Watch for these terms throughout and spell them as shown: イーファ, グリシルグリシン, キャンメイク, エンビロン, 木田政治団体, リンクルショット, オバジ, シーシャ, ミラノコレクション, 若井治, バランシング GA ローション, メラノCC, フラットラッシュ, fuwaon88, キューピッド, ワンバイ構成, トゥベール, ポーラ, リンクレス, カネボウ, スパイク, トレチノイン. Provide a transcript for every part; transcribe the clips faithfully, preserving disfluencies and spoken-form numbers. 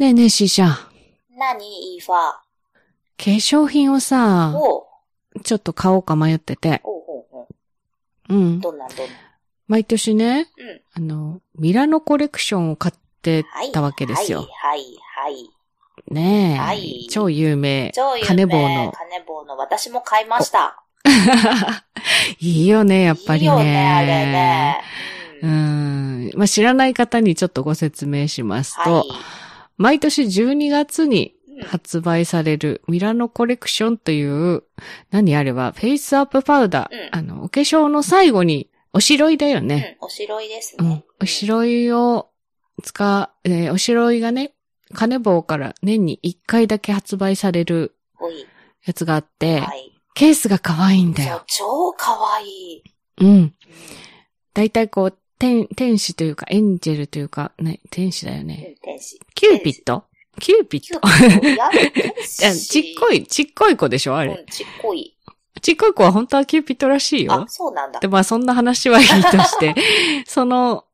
ねえねえ、しーちゃん。なに、イーファー。化粧品をさ、ちょっと買おうか迷ってて。おうおうおううん。どんなどんな。毎年ね、うん、あの、ミラノコレクションを買ってたわけですよ。はい、はい、はい。ねえ、はい、超有名。超有名。カネボウの。カネボウの、私も買いました。いいよね、やっぱりね。いいよね、あれね。うん。まあ、知らない方にちょっとご説明しますと、はい、毎年じゅうにがつに発売されるミラノコレクションという、何あれはフェイスアップパウダー、うん、あの、お化粧の最後に、おしろいだよね。うん、おしろいですね。うん、おしろいを使う、えー、おしろいがね、カネボウから年にいっかいだけ発売されるやつがあって、はい、ケースが可愛いんだよ。超可愛い。うん。だいたいこう、天、天使というか、エンジェルというか、ね、天使だよね。天使。キューピッドキューピッドちっこい、ちっこい子でしょあれ、うん。ちっこい。ちっこい子は本当はキューピッドらしいよ。あ、そうなんだ。で、まあそんな話はいいとして、その、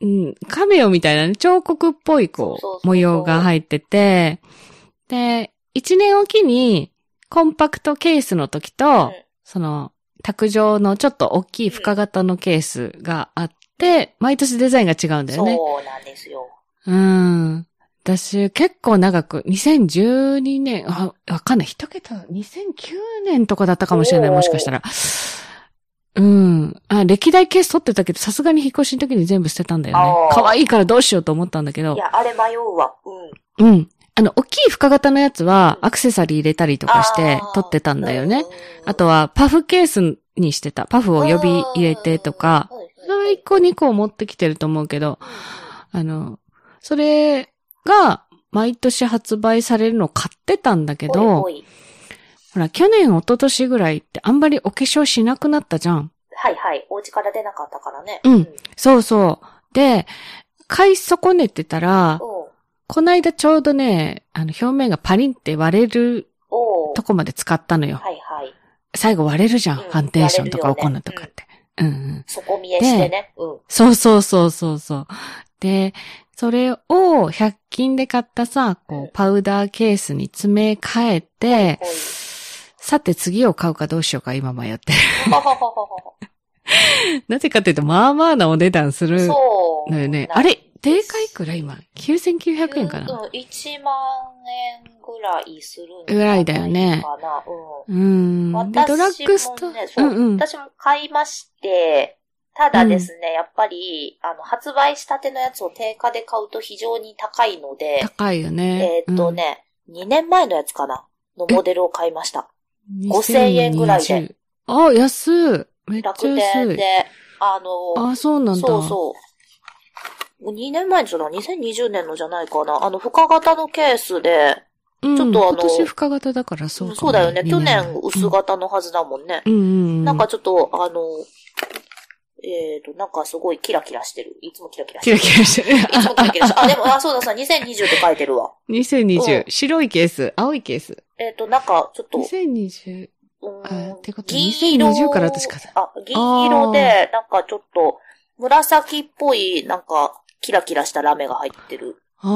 うん、カメオみたいなね、彫刻っぽいこう、そうそうそう模様が入ってて、で、一年おきに、コンパクトケースの時と、うん、その、卓上のちょっと大きい深型のケースがあって、うん、毎年デザインが違うんだよね。そうなんですよ。うん。私、結構長く、にせんじゅうにねん、あ、わかんない。一桁、にせんきゅうねんとかだったかもしれない、もしかしたら。うん。あ、歴代ケース取ってたけど、さすがに引っ越しの時に全部捨てたんだよね。可愛いからどうしようと思ったんだけど。いや、あれ迷うわ。うん。うん。あの、大きい深型のやつは、アクセサリー入れたりとかして、取ってたんだよね。あとは、パフケースにしてた。パフを呼び入れてとか、いっこにこ持ってきてると思うけど、あの、それ、が毎年発売されるのを買ってたんだけど、おいおいほら去年一昨年ぐらいってあんまりお化粧しなくなったじゃん。はいはい。お家から出なかったからね。うん。うん、そうそう。で買い損ねてたら、この間ちょうどねあの表面がパリンって割れるとこまで使ったのよ。はいはい。最後割れるじゃん。うん、ファンデーションとかお粉とかって。うん。うん、そこ見えしてね。うん。そうそうそうそうそう。で。それをひゃく均で買ったさ、こう、パウダーケースに詰め替えて、うん、さて次を買うかどうしようか今迷ってる。なぜかというと、まあまあなお値段するのよね。あれ、定価いくら今 ?きゅうせんきゅうひゃくえんかな、うん、いちまんえんぐらいするんじゃないかな。ぐらいだよね。うん。うん。で、ドラッグストア、うんうん。私も買いまして、ただですね、うん、やっぱり、あの、発売したてのやつを定価で買うと非常に高いので。高いよね。えー、っとね、うん、にねんまえのやつかなのモデルを買いました。ごせんえんぐらいで。あ、安い。めっちゃ安い。楽天で、あの、あ、そうなんだ。そうそう。にねんまえのじゃない?にせんにじゅうねんのじゃないかな。あの、深型のケースで、うん、ちょっとあの、今年深型だからそうか、ね。そうだよね。去年薄型のはずだもんね。うんうんうんうん、なんかちょっと、あの、えーと、なんかすごいキラキラしてる。いつもキラキラしてる。キラキラしてる。いつもキラキラしてる。あ、でも、あ、そうだそうだ、にせんにじゅうって書いてるわ。にせんにじゅう。うん、白いケース、青いケース。えーと、なんか、ちょっと。にせんにじゅう。うん、あ、ってことはにせんにじゅうから私か。あ、銀色で、なんかちょっと、紫っぽい、なんか、キラキラしたラメが入ってる。あ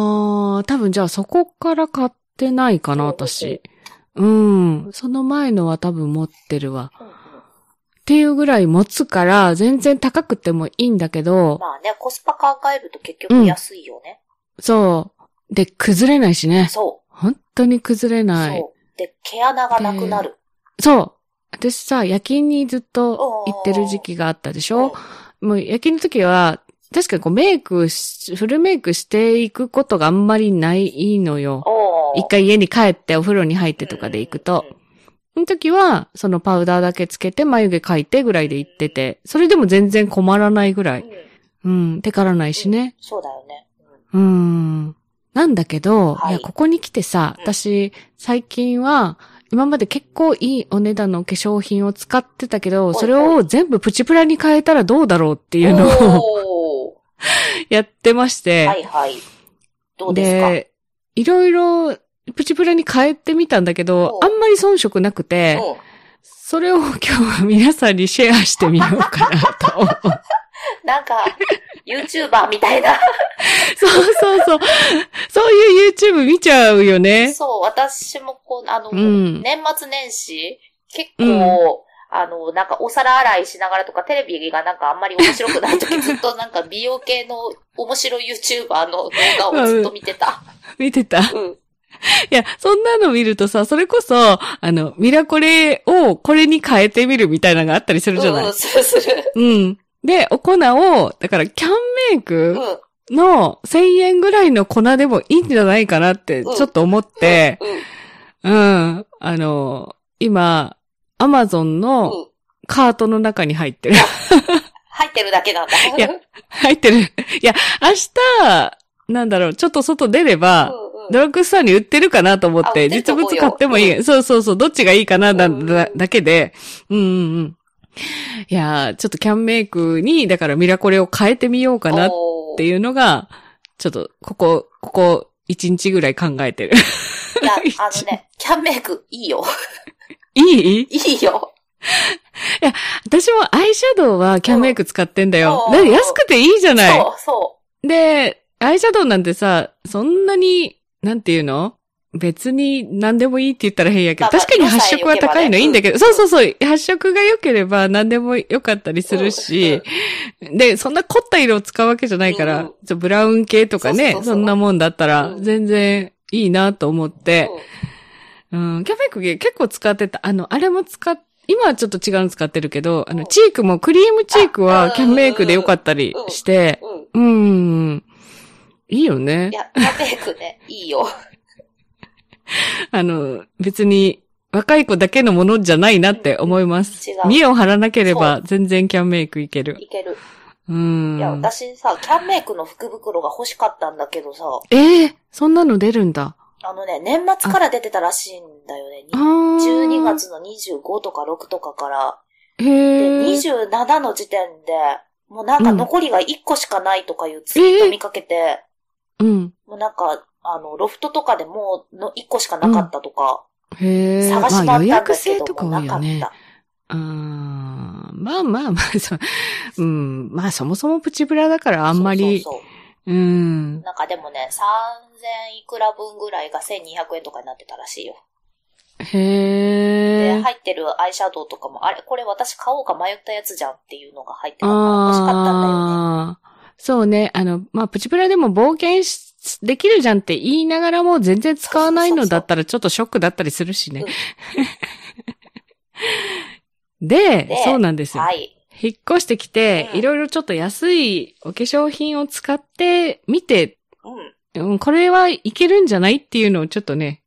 ー、多分じゃあそこから買ってないかな、私。うん。その前のは多分持ってるわ。うんっていうぐらい持つから、全然高くてもいいんだけど。まあね、コスパ考えると結局安いよね。うん、そう。で、崩れないしね。そう。本当に崩れない。そう。で、毛穴がなくなる。そう。私さ、夜勤にずっと行ってる時期があったでしょ？もう夜勤の時は、確かにこうメイク、フルメイクしていくことがあんまりないのよ。一回家に帰ってお風呂に入ってとかで行くと。うんうんうんの時は、そのパウダーだけつけて、眉毛描いてぐらいで行ってて、それでも全然困らないぐらい。うん、うん、テカらないしね。うん、そうだよね。うん。うーんなんだけど、はい、いや、ここに来てさ、私、最近は、今まで結構いいお値段のお化粧品を使ってたけど、それを全部プチプラに変えたらどうだろうっていうのをやってまして。はいはい。どうですか？で、いろいろ、プチプラに変えてみたんだけど、あんまり遜色なくて、それを今日は皆さんにシェアしてみようかなと。なんか、YouTuber みたいな。そうそうそう。そういう YouTube 見ちゃうよね。そう、私もこう、あの、うん、年末年始、結構、うん、あの、なんかお皿洗いしながらとか、テレビがなんかあんまり面白くない時ずっとなんか美容系の面白い YouTuber の動画をずっと見てた。うん、見てた。うん。いや、そんなの見るとさ、それこそ、あの、ミラコレをこれに変えてみるみたいなのがあったりするじゃない？うん、そうする。うん。で、お粉を、だから、キャンメイクのせんえんぐらいの粉でもいいんじゃないかなって、ちょっと思って、うん。うんうん、あの、今、アマゾンのカートの中に入ってる。入ってるだけなんだ。いや、入ってる。いや、明日、なんだろう、ちょっと外出れば、うんドラッグストアに売ってるかなと思って、実物買ってもいい、うん。そうそうそう、どっちがいいかなだ、だ、だけで。うんうんうん。いやー、ちょっとキャンメイクに、だからミラコレを変えてみようかなっていうのが、ちょっと、ここ、ここ、一日ぐらい考えてる。いや、あのね、キャンメイク、いいよ。いい？いいよ。いや、私もアイシャドウはキャンメイク使ってんだよ。だって安くていいじゃない。そうそう。で、アイシャドウなんてさ、そんなに、なんていうの？別に何でもいいって言ったら変やけど、確かに発色は高いのいいんだけど、そうそうそう、発色が良ければ何でも良かったりするし、で、そんな凝った色を使うわけじゃないから、ブラウン系とかね、そんなもんだったら全然いいなと思って、うん、キャンメイク結構使ってた、あの、あれも使っ、今はちょっと違うの使ってるけど、あの、チークもクリームチークはキャンメイクで良かったりして、うん。いいよね。いや、キャンメイクね、いいよ。あの、別に若い子だけのものじゃないなって思います。うん、違う。見栄を張らなければ全然キャンメイクいける。いける。うん。いや、私さ、キャンメイクの福袋が欲しかったんだけどさ。ええー、そんなの出るんだ。あのね、年末から出てたらしいんだよね。じゅうにがつのにじゅうごとかろくとかから。へえ。にじゅうしちの時点で、もうなんか残りがいっこしかないとかいうツイート見かけて。うんえーうん。もうなんか、あの、ロフトとかでもうのいっこしかなかったとか、うん、へ探しまったんだけどもなかった。まあ、予約制とか多いよね。うん。まあまあまあ、そうん。まあそもそもプチブラだからあんまり。そうそうそう。うん。なんかでもね、さんぜんいくら分ぐらいがせんにひゃくえんとかになってたらしいよ。へー。で、入ってるアイシャドウとかも、あれ、これ私買おうか迷ったやつじゃんっていうのが入ってたから欲しかったんだよね。そうね、あの、まあ、プチプラでも冒険し、できるじゃんって言いながらも全然使わないのだったらちょっとショックだったりするしね。うん、で, で、そうなんですよ。はい、引っ越してきて、いろいろちょっと安いお化粧品を使ってみて、うん、これはいけるんじゃないっていうのをちょっとね、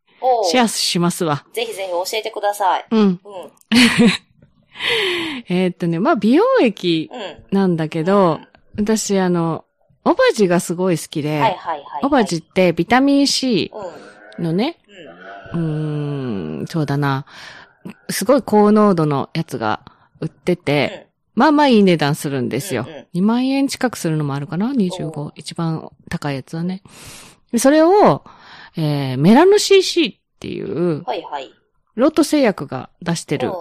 シェアしますわ。ぜひぜひ教えてください。うん。うん、えっとね、まあ、美容液なんだけど、うんうん私、あの、オバジがすごい好きで、はいはいはいはい、オバジってビタミン C のね、うん、うーん、そうだな、すごい高濃度のやつが売ってて、うん、まあまあいい値段するんですよ。うんうん、にまんえん近くするのもあるかな ?にじゅうご、一番高いやつはね。それを、えー、メラノ シーシー っていう、はいはい、ロート製薬が出してる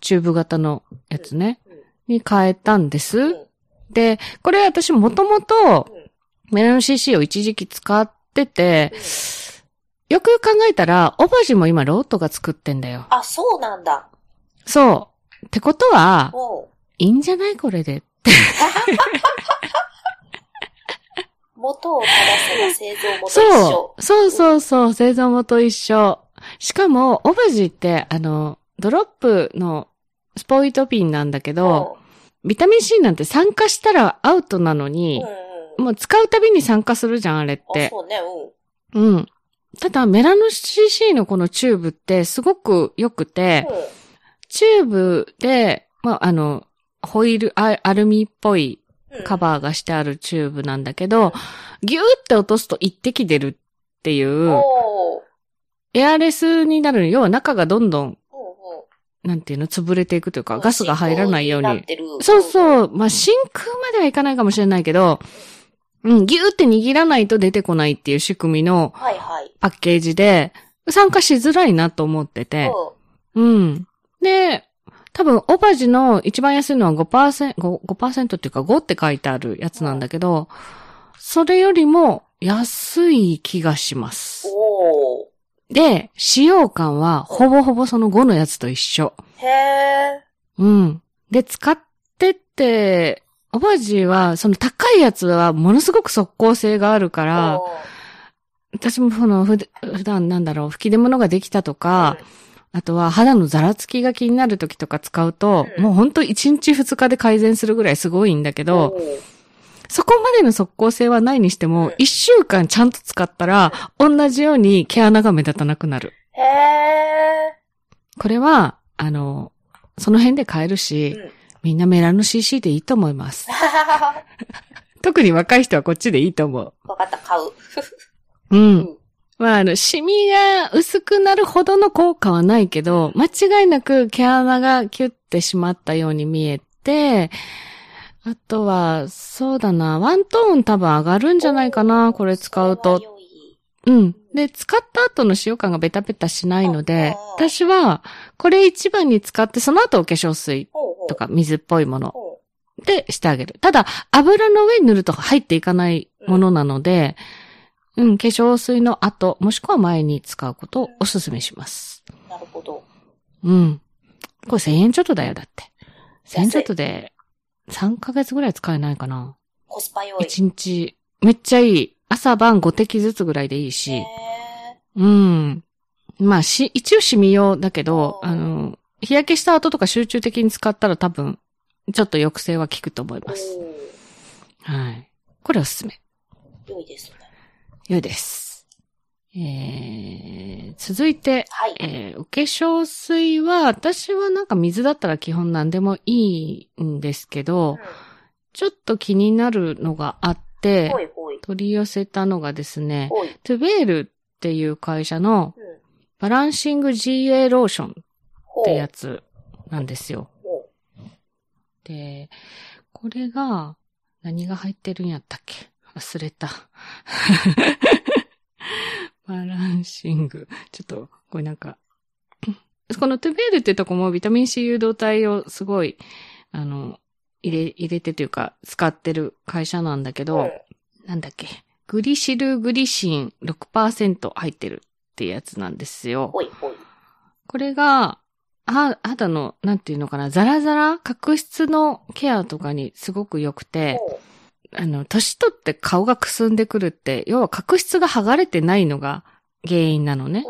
チューブ型のやつね、うんうん、に変えたんです。うんで、これ私もともとメラノ シーシー を一時期使ってて、よくよく考えたら、オバジも今ロートが作ってんだよ。あ、そうなんだ。そう。ってことは、いいんじゃないこれで。元を正せば製造元一緒。そうそうそう、製造元一緒。しかも、オバジって、あの、ドロップのスポイトピンなんだけど、ビタミン C なんて酸化したらアウトなのに、うんうん、もう使うたびに酸化するじゃん、あれって。あ、そうね、うん。うん。ただ、メラノ シーシー のこのチューブってすごく良くて、うん、チューブで、まあ、あの、ホイール、ア、アルミっぽいカバーがしてあるチューブなんだけど、うん、ギューって落とすと一滴出るっていう、エアレスになるの。要は中がどんどん、なんていうの潰れていくというか、ガスが入らないように。そうそう。まあ、真空まではいかないかもしれないけど、うん、ギューって握らないと出てこないっていう仕組みのパッケージで、酸化しづらいなと思ってて。うん。で、多分オパジの一番安いのは ごパーセント、ごパーセント っていうかごって書いてあるやつなんだけど、それよりも安い気がします。おー。で、使用感はほぼほぼそのごのやつと一緒。へー。うん。で、使ってって、オバジーはその高いやつはものすごく即効性があるから、私もそのふ普段なんだろう、吹き出物ができたとか、うん、あとは肌のザラつきが気になる時とか使うと、うん、もうほんといちにちふつかで改善するぐらいすごいんだけど、うん、そこまでの即効性はないにしても、うん、いっしゅうかんちゃんと使ったら、同じように毛穴が目立たなくなる。へー。これは、あの、その辺で買えるし、うん、みんなメラノ シーシー でいいと思います。特に若い人はこっちでいいと思う。わかった、買う。うん。うん、まあ、あの、シミが薄くなるほどの効果はないけど、間違いなく毛穴がキュッてしまったように見えて、あとは、そうだな、ワントーン多分上がるんじゃないかな、これ使うと。うん。で、使った後の使用感がベタベタしないので、私は、これ一番に使って、その後お化粧水とか水っぽいものでしてあげる。ただ、油の上に塗ると入っていかないものなので、うん、化粧水の後、もしくは前に使うことをおすすめします。うん、なるほど。うん。これせんえんちょっとだよ、だって。せんえんちょっとでさんかげつぐらい使えないかな。コスパ良い。いちにち、めっちゃいい。朝晩ごてきずつぐらいでいいし。うん。まあ、し、一応シミ用だけど、あの、日焼けした後とか集中的に使ったら多分、ちょっと抑制は効くと思います。はい。これおすすめ。良いですね。よいです。えー、続いて、はい、えー、お化粧水は、私はなんか水だったら基本何でもいいんですけど、うん、ちょっと気になるのがあって、おいおい取り寄せたのがですね、トゥベールっていう会社のバランシング ジーエー ローションってやつなんですよ。で、これが何が入ってるんやったっけ忘れた。バランシング。ちょっと、これなんか、このトゥベールってとこもビタミン C 誘導体をすごい、あの、入れ、入れてというか、使ってる会社なんだけど、なんだっけ、グリシルグリシン ろくパーセント 入ってるってやつなんですよ。おいおいこれが、は、肌の、なんていうのかな、ザラザラ、角質のケアとかにすごく良くて、あの、年取って顔がくすんでくるって、要は角質が剥がれてないのが原因なのね。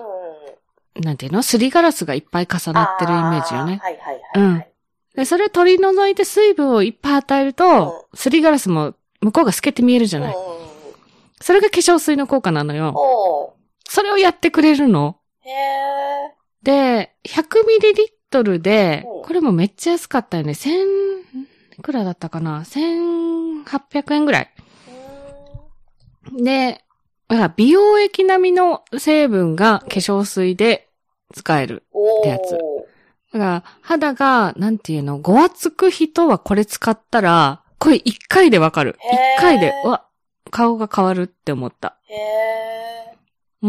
うん、なんていうの？すりガラスがいっぱい重なってるイメージよね。はいはいはい、はい。うん。で、それを取り除いて水分をいっぱい与えると、うん、すりガラスも向こうが透けて見えるじゃない。うん、それが化粧水の効果なのよ。おそれをやってくれるの。へー。で、ひゃくミリリットル で、これもめっちゃ安かったよね。せん、いくらだったかな？せんはっぴゃくえんぐらい。で、美容液並みの成分が化粧水で使えるってやつ。だから肌が、なんていうの、ごわつく人はこれ使ったら、これ一回でわかる。一回で、わ、顔が変わるって思った。へー。う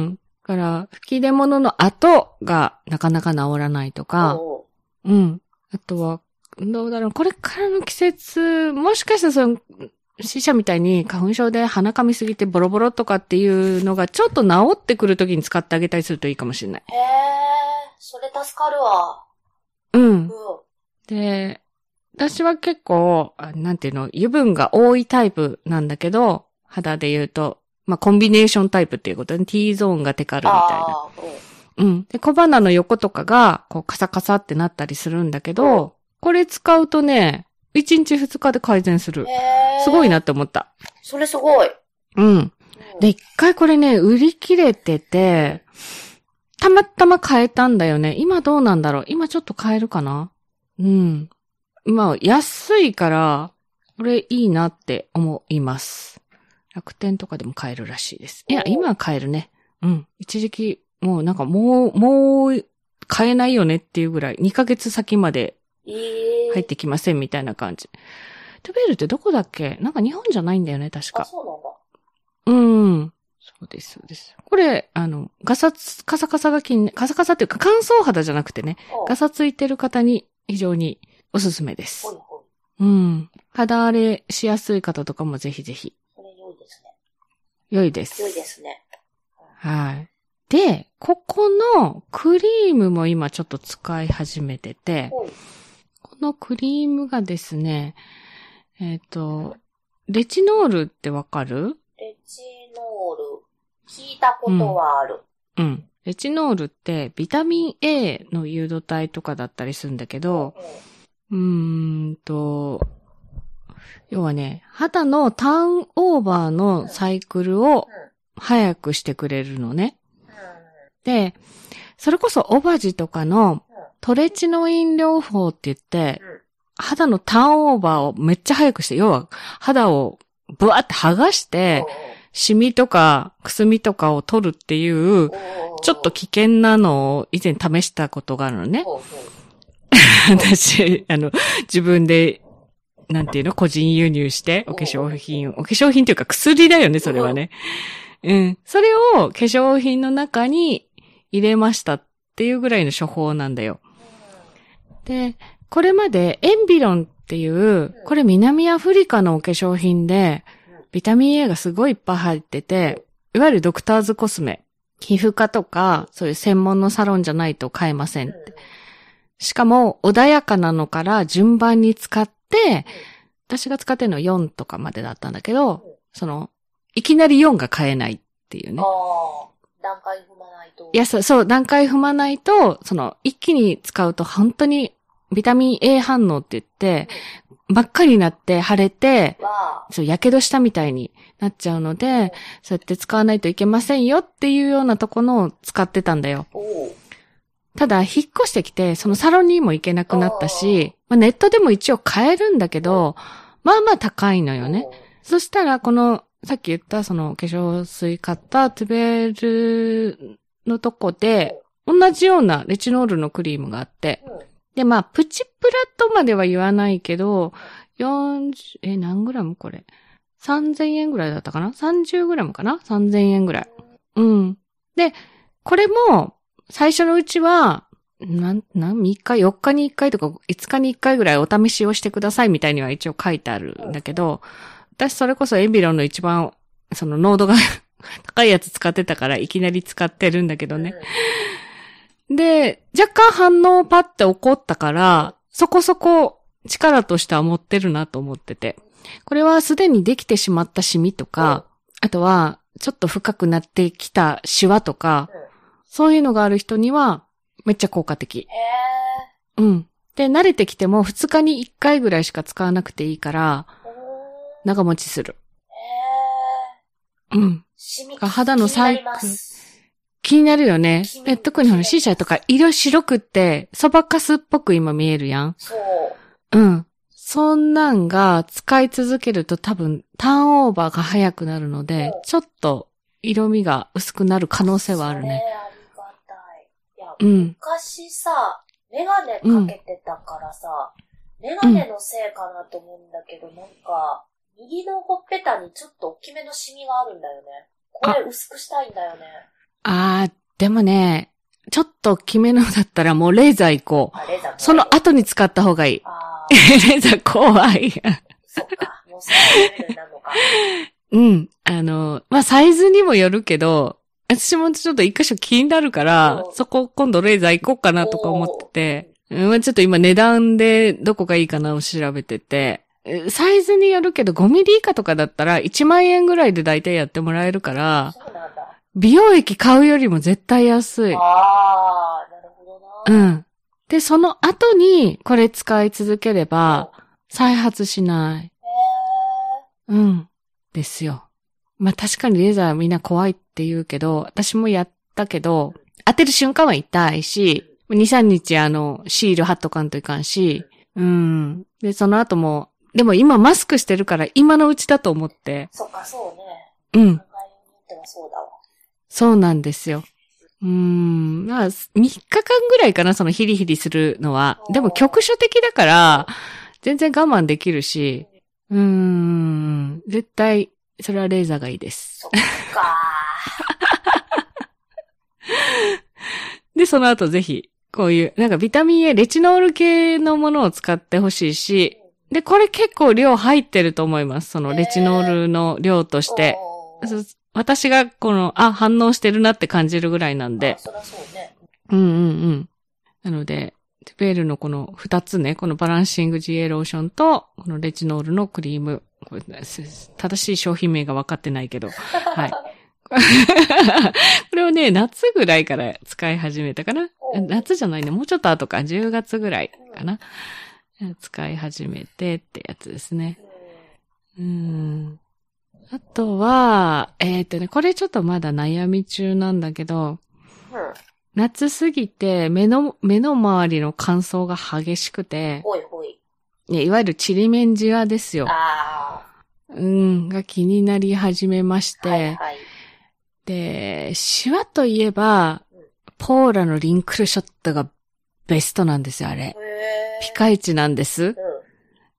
ん。だから、吹き出物の後がなかなか治らないとか、うん。あとは、どうだろうこれからの季節、もしかしたらその、死者みたいに花粉症で鼻噛みすぎてボロボロとかっていうのがちょっと治ってくるときに使ってあげたりするといいかもしれない。へー、それ助かるわ。うん。うん、で、私は結構、なんていうの、油分が多いタイプなんだけど、肌で言うと、まあ、コンビネーションタイプっていうことで、ね、T ゾーンがテカるみたいな。うん、うん。で、小鼻の横とかが、こう、カサカサってなったりするんだけど、うんこれ使うとね、いちにちふつかで改善する。すごいなって思った。それすごい。うん。で、一回これね、売り切れてて、たまたま買えたんだよね。今どうなんだろう。今ちょっと買えるかな？うん。まあ、安いから、これいいなって思います。楽天とかでも買えるらしいです。いや、今は買えるね。うん。一時期、もうなんかもう、もう、買えないよねっていうぐらい、にかげつ先まで、入ってきませんみたいな感じ。トゥベールってどこだっけ？なんか日本じゃないんだよね、確か。あ、そうなんだ。うん。そうです、そうです。これ、あの、ガサツ、カサカサが気に、カサカサっていうか乾燥肌じゃなくてね、ガサついてる方に非常におすすめです。ほいほい。うん。肌荒れしやすい方とかもぜひぜひ。それ良いですね。良いです。良いですね。はい。で、ここのクリームも今ちょっと使い始めてて、このクリームがですね、えっと、レチノールってわかる？レチノール。聞いたことはある。うん。うん、レチノールってビタミン A の誘導体とかだったりするんだけど、うーんと、要はね、肌のターンオーバーのサイクルを早くしてくれるのね。で、それこそオバジとかのトレチノイン療法って言って、肌のターンオーバーをめっちゃ早くして、要は肌をブワーって剥がして、シミとかくすみとかを取るっていう、ちょっと危険なのを以前試したことがあるのね。私、あの、自分で、なんていうの、個人輸入して、お化粧品、お化粧品というか薬だよね、それはね。うん。それを化粧品の中に入れましたっていうぐらいの処方なんだよ。で、これまでエンビロンっていう、これ南アフリカのお化粧品で、ビタミン A がすごいいっぱい入ってて、いわゆるドクターズコスメ。皮膚科とか、そういう専門のサロンじゃないと買えませんって。しかも、穏やかなのから順番に使って、私が使ってるのはよんとかまでだったんだけど、その、いきなりよんが買えないっていうね。ああ、段階踏まないと。いや、そう、そう、段階踏まないと、その、一気に使うと本当にビタミン A 反応って言って、ばっかりになって腫れて、そう、やけどしたみたいになっちゃうので、そうやって使わないといけませんよっていうようなとこのを使ってたんだよ。ただ、引っ越してきて、そのサロンにも行けなくなったし、まあ、ネットでも一応買えるんだけど、まあまあ高いのよね。そしたら、この、さっき言ったその化粧水買ったトゥベルのとこで、同じようなレチノールのクリームがあって、で、まあ、プチプラとまでは言わないけど、よんじゅう、え、何グラムこれ。さんぜんえんぐらいだったかな ?さんじゅう グラムかな ?さんぜんえんぐらい。うん。で、これも、最初のうちは、なん、なん、みっか、よっかにいっかいとかいつかにいっかいぐらいお試しをしてくださいみたいには一応書いてあるんだけど、私それこそエビロンの一番、その濃度が高いやつ使ってたから、いきなり使ってるんだけどね。で、若干反応パッて起こったから、そこそこ力としては持ってるなと思ってて。これはすでにできてしまったシミとか、あとはちょっと深くなってきたシワとか、そういうのがある人にはめっちゃ効果的。へー。うん。で、慣れてきてもふつかにいっかいぐらいしか使わなくていいから、長持ちする。へー。うん。シミ気になります。気になるよね。え、特にほら、シーシャとか色白くって、そばかすっぽく今見えるやん。そう。うん。そんなんが使い続けると多分、ターンオーバーが早くなるので、ちょっと色味が薄くなる可能性はあるね。ありがたい。いや、うん、昔さ、メガネかけてたからさ、うん、メガネのせいかなと思うんだけど、うん、なんか、右のほっぺたにちょっと大きめのシミがあるんだよね。これ薄くしたいんだよね。ああ、でもね、ちょっと決めのだったらもうレーザー行こう。その後に使った方がいい。あーレーザー怖い。そっか、もうそういうのなのか。うん、あの、まあ、サイズにもよるけど、私もちょっと一箇所気になるから、そこ今度レーザー行こうかなとか思ってて、うん、ちょっと今値段でどこがいいかなを調べてて、サイズによるけどごミリ以下とかだったらいちまんえんぐらいで大体やってもらえるから、美容液買うよりも絶対安い。ああ、なるほどな。うん。で、その後にこれ使い続ければ、再発しない。へー。うん。ですよ。まあ、確かにレーザーみんな怖いって言うけど、私もやったけど、当てる瞬間は痛いし、に、みっかあの、シール貼っとかんといかんし、うん。で、その後も、でも今マスクしてるから今のうちだと思って。そっか、そうね。うん。考えによってはそうだわ。そうなんですよ。うーん。まあ、みっかかんぐらいかな、そのヒリヒリするのは。でも局所的だから、全然我慢できるし、うーん。絶対、それはレーザーがいいです。そっかー。で、その後ぜひ、こういう、なんかビタミン A、レチノール系のものを使ってほしいし、で、これ結構量入ってると思います。そのレチノールの量として。えー、私がこの、あ、反応してるなって感じるぐらいなんで。あ、そりゃそうね。うんうんうん。なので、テペールのこの二つね、このバランシング ジーエー ローションと、このレチノールのクリーム。これ正しい商品名が分かってないけど。はい。これをね、夏ぐらいから使い始めたかな。夏じゃないね、もうちょっと後か、じゅうがつぐらいかな。使い始めてってやつですね。うーん。あとは、えーっとね、これちょっとまだ悩み中なんだけど、夏すぎて目の、目の周りの乾燥が激しくて、ほいほい。いわゆるちりめんじわですよ。あー。うん、が気になり始めまして、はいはい、で、シワといえば、ポーラのリンクルショットがベストなんですよ、あれ。ピカイチなんです。うん、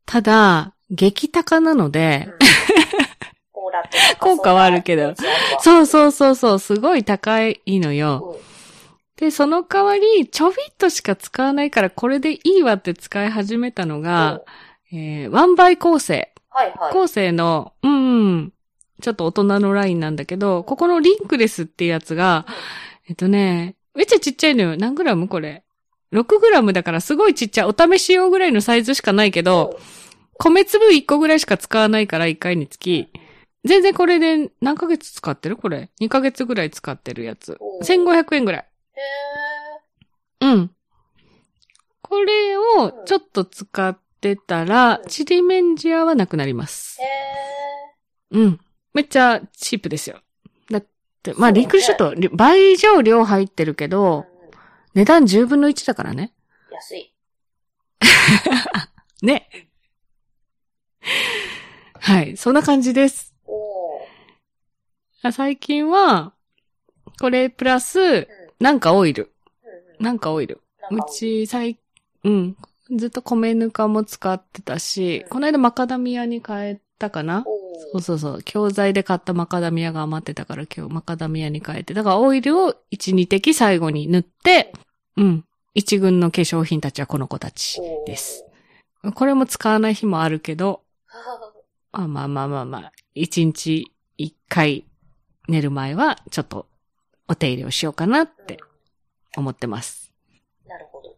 ただ、激高なので、うん、効果はあるけど。そうそうそうそう、すごい高いのよ。うん、で、その代わり、ちょびっとしか使わないから、これでいいわって使い始めたのが、うん、えー、ワンバイ構成。はいはい、構成の、うん、ちょっと大人のラインなんだけど、ここのリンクレスってやつが、えっとね、めっちゃちっちゃいのよ。何グラムこれ。ろくグラムだからすごいちっちゃい。お試し用ぐらいのサイズしかないけど、米粒いっこぐらいしか使わないからいっかいにつき、全然これで何ヶ月使ってるこれ。にかげつぐらい使ってるやつ。せんごひゃくえんぐらい。へー。うん。これをちょっと使ってたら、ちりめんじわはなくなります。へー。うん。めっちゃチープですよ。だって、まあ、リンクルショット、倍以上量入ってるけど、値段じゅうぶんのいちだからね。安い。ね。はい、そんな感じです。お最近は、これプラス、うん、なんかオイル。うん、なんかオイル。うち、最、うん。ずっと米ぬかも使ってたし、うん、この間マカダミアに変えたかな？そうそうそう。教材で買ったマカダミアが余ってたから今日マカダミアに変えて。だからオイルをいち、にてき最後に塗って、うん。一軍の化粧品たちはこの子たちです。これも使わない日もあるけど、まあまあまあまあまあ、いちにちいっかい寝る前はちょっとお手入れをしようかなって思ってます。うん、なるほど。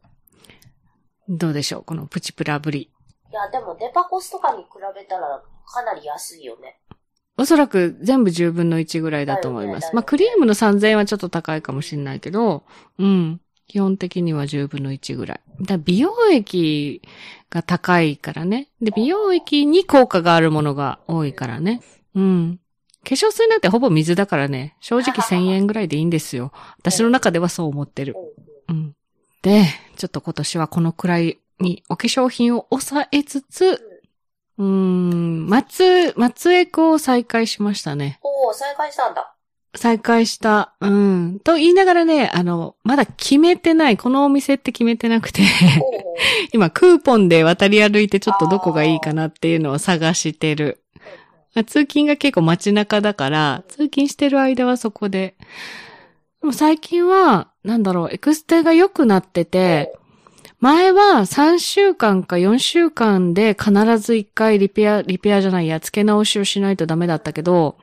どうでしょうこのプチプラぶり。いや、でもデパコスとかに比べたらかなり安いよね。おそらく全部じゅうぶんのいちぐらいだと思います。ねね、まあ、クリームのさんぜんえんはちょっと高いかもしれないけど、うん。基本的にはじゅうぶんのいちぐらい。だ美容液が高いからね。で、美容液に効果があるものが多いからね。うん。化粧水なんてほぼ水だからね。正直せんえんぐらいでいいんですよ。私の中ではそう思ってる。うん。で、ちょっと今年はこのくらいにお化粧品を抑えつつ、うーん、松、松エコを再開しましたね。おー、再開したんだ。再開した。うん。と言いながらね、あの、まだ決めてない。このお店って決めてなくて。今、クーポンで渡り歩いてちょっとどこがいいかなっていうのを探してる。まあ、通勤が結構街中だから、通勤してる間はそこで。でも最近は、なんだろう、エクステが良くなってて、前はさんしゅうかんかよんしゅうかんで必ずいっかいリペア、リペアじゃないや、付け直しをしないとダメだったけど、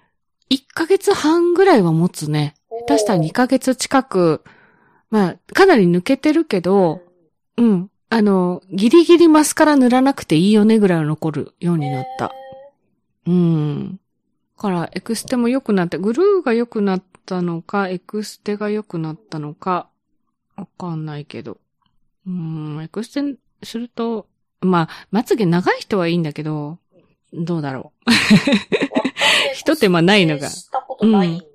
いっかげつはんぐらいは持つね。下手したらにかげつ近く、まあ、かなり抜けてるけど、うん。あの、ギリギリマスカラ塗らなくていいよねぐらいは残るようになった。うん。だから、エクステも良くなって、グルーが良くなったのか、エクステが良くなったのか、わかんないけど。うん、エクステすると、まあ、まつげ長い人はいいんだけど、どうだろう。ひと手間ないのが。したことないんだよね、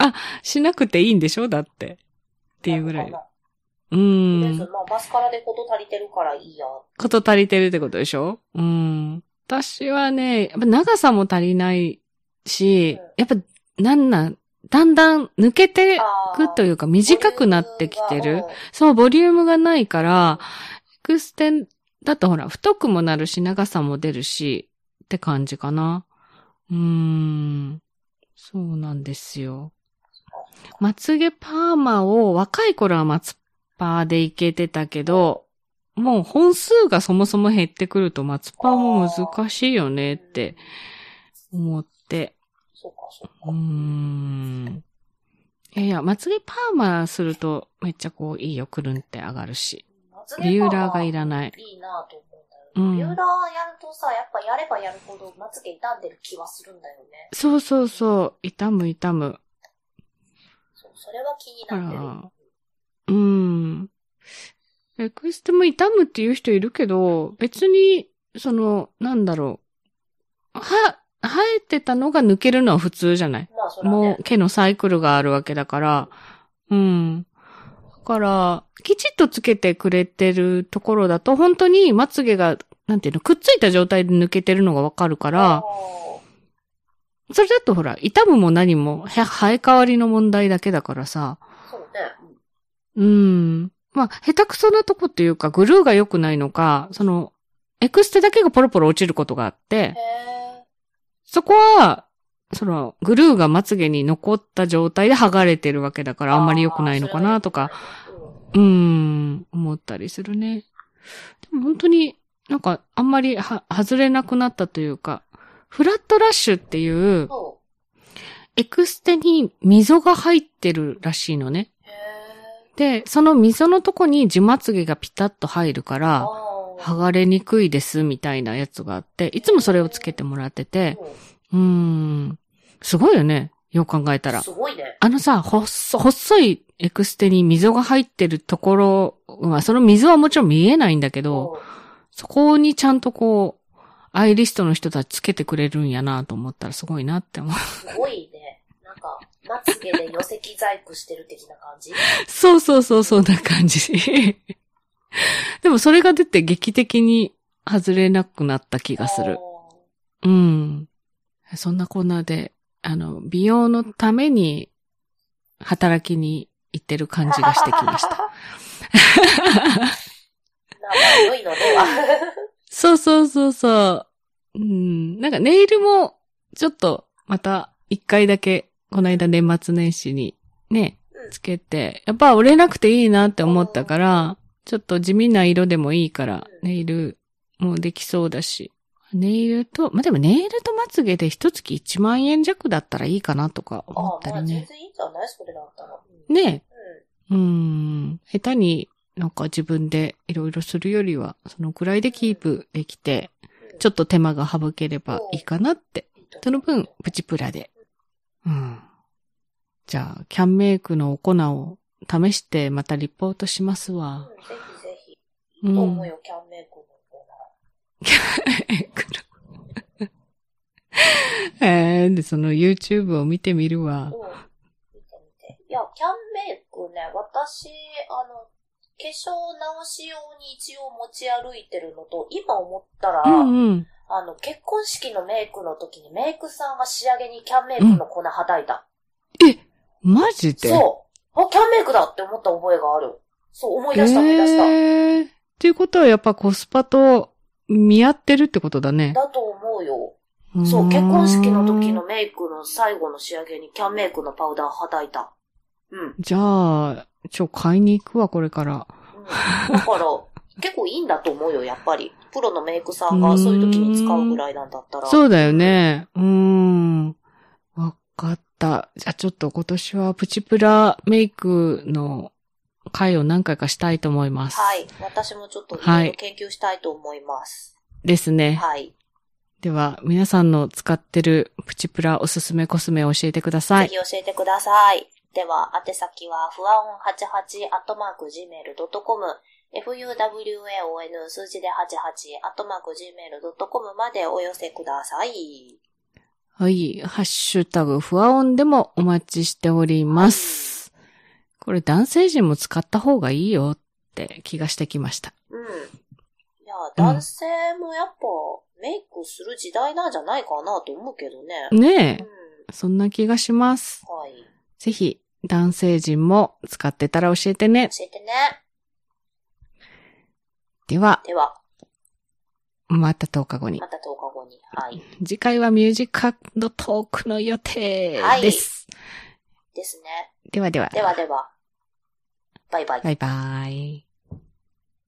うん。あ、しなくていいんでしょだって。っていうぐらい。うーん。とりあえずまあマスカラでこと足りてるからいいや。こと足りてるってことでしょうん。私はね、やっぱ長さも足りないし、うん、やっぱなんなん、だんだん抜けてくというか短くなってきてる。そう、ボリュームがないから、エクステだとほら、太くもなるし長さも出るし、って感じかな。うーん。そうなんですよ。まつげパーマを若い頃はまつ、パーでいけてたけど、もう本数がそもそも減ってくるとマツパも難しいよねって思って。そうかそうか。うーん。いやいや、まつげパーマするとめっちゃこういいよ、くるんって上がるし。ビューラーがいらない。いいなと思うんだよね。ビューラーやるとさ、やっぱやればやるほどまつげ傷んでる気はするんだよね。そうそうそう、痛む痛む。そう、それは気になってる。あら、うん。エクステも痛むっていう人いるけど、別に、その、なんだろう。は、生えてたのが抜けるのは普通じゃない、まあそれはね、もう毛のサイクルがあるわけだから、うん。だから、きちっとつけてくれてるところだと、本当にまつげが、なんていうの、くっついた状態で抜けてるのがわかるから、それだとほら、痛むも何も、生え変わりの問題だけだからさ。そうね。うん。まあ、下手くそなとこっていうか、グルーが良くないのか、その、エクステだけがポロポロ落ちることがあって、そこは、その、グルーがまつげに残った状態で剥がれてるわけだから、あんまり良くないのかなとか、うーん、思ったりするね。でも本当になんか、あんまりは、外れなくなったというか、フラットラッシュっていう、エクステに溝が入ってるらしいのね。で、その溝のとこに地まつげがピタッと入るから、剥がれにくいですみたいなやつがあって、いつもそれをつけてもらってて、うーん、すごいよね。よく考えたら。すごいね。あのさ、細、細いエクステに溝が入ってるところは、その溝はもちろん見えないんだけど、そこにちゃんとこう、アイリストの人たちつけてくれるんやなと思ったらすごいなって思う。すごいね。なんか。まつげで寄せ木細工してる的な感じそうそうそう、そんな感じ。でもそれが出て劇的に外れなくなった気がする。うん。そんなこんなで、あの、美容のために働きに行ってる感じがしてきました。なんか良いのではそうそうそうそう。うん。なんかネイルもちょっとまた一回だけこの間年末年始にね、つけて、やっぱ折れなくていいなって思ったから、ちょっと地味な色でもいいから、ネイルもできそうだし。ネイルと、まあ、でもネイルとまつげで一月いちまんえん弱だったらいいかなとか思ったりね。あ、まあ全然いいんじゃない？それだったら。うん、ねえ。うん、うーん。下手になんか自分でいろいろするよりは、そのくらいでキープできて、ちょっと手間が省ければいいかなって。その分、プチプラで。うん。じゃあ、キャンメイクのお粉を試してまたリポートしますわ。うん、ぜひぜひ。どう思うよ、キャンメイクのお粉。キャンメイクの。えー、で、その YouTube を見てみるわ。うん。見てみて。いや、キャンメイクね、私、あの、化粧直し用に一応持ち歩いてるのと、今思ったら、うんうん、あの、結婚式のメイクの時にメイクさんが仕上げにキャンメイクの粉はたいた。うん、え、マジで？そう。あ、キャンメイクだって思った覚えがある。そう、思い出した、思い出した。えー、っていうことはやっぱコスパと見合ってるってことだね。だと思うよ。そう、結婚式の時のメイクの最後の仕上げにキャンメイクのパウダーはたいた。うん。じゃあ、ちょ、買いに行くわ、これから。うん、だから、結構いいんだと思うよ、やっぱり。プロのメイクさんがそういう時に使うぐらいなんだったら。そうだよね。うーん。わかった。じゃあちょっと今年はプチプラメイクの回を何回かしたいと思います。はい。私もちょっといろいろ研究したいと思います。はい、ですね。はい。では、皆さんの使ってるプチプラおすすめコスメを教えてください。ぜひ教えてください。では、宛先は、ふわおんはちじゅうはち アットマーク ジーメールドットコム、fuwaon 数字ではちじゅうはち アットマーク ジーメールドットコム までお寄せください。はい。ハッシュタグ、ふわおんでもお待ちしております。はい、これ、男性陣も使った方がいいよって気がしてきました。うん。いや、男性もやっぱ、メイクする時代なんじゃないかなと思うけどね。ねえ。うん、そんな気がします。はい。ぜひ。男性陣も使ってたら教えてね。教えてね。では。では。またとおかごに。またとおかごに。はい。次回はミュージック&トークの予定です。はい、ですね。ではでは。ではでは。バイバイ。バイバイ。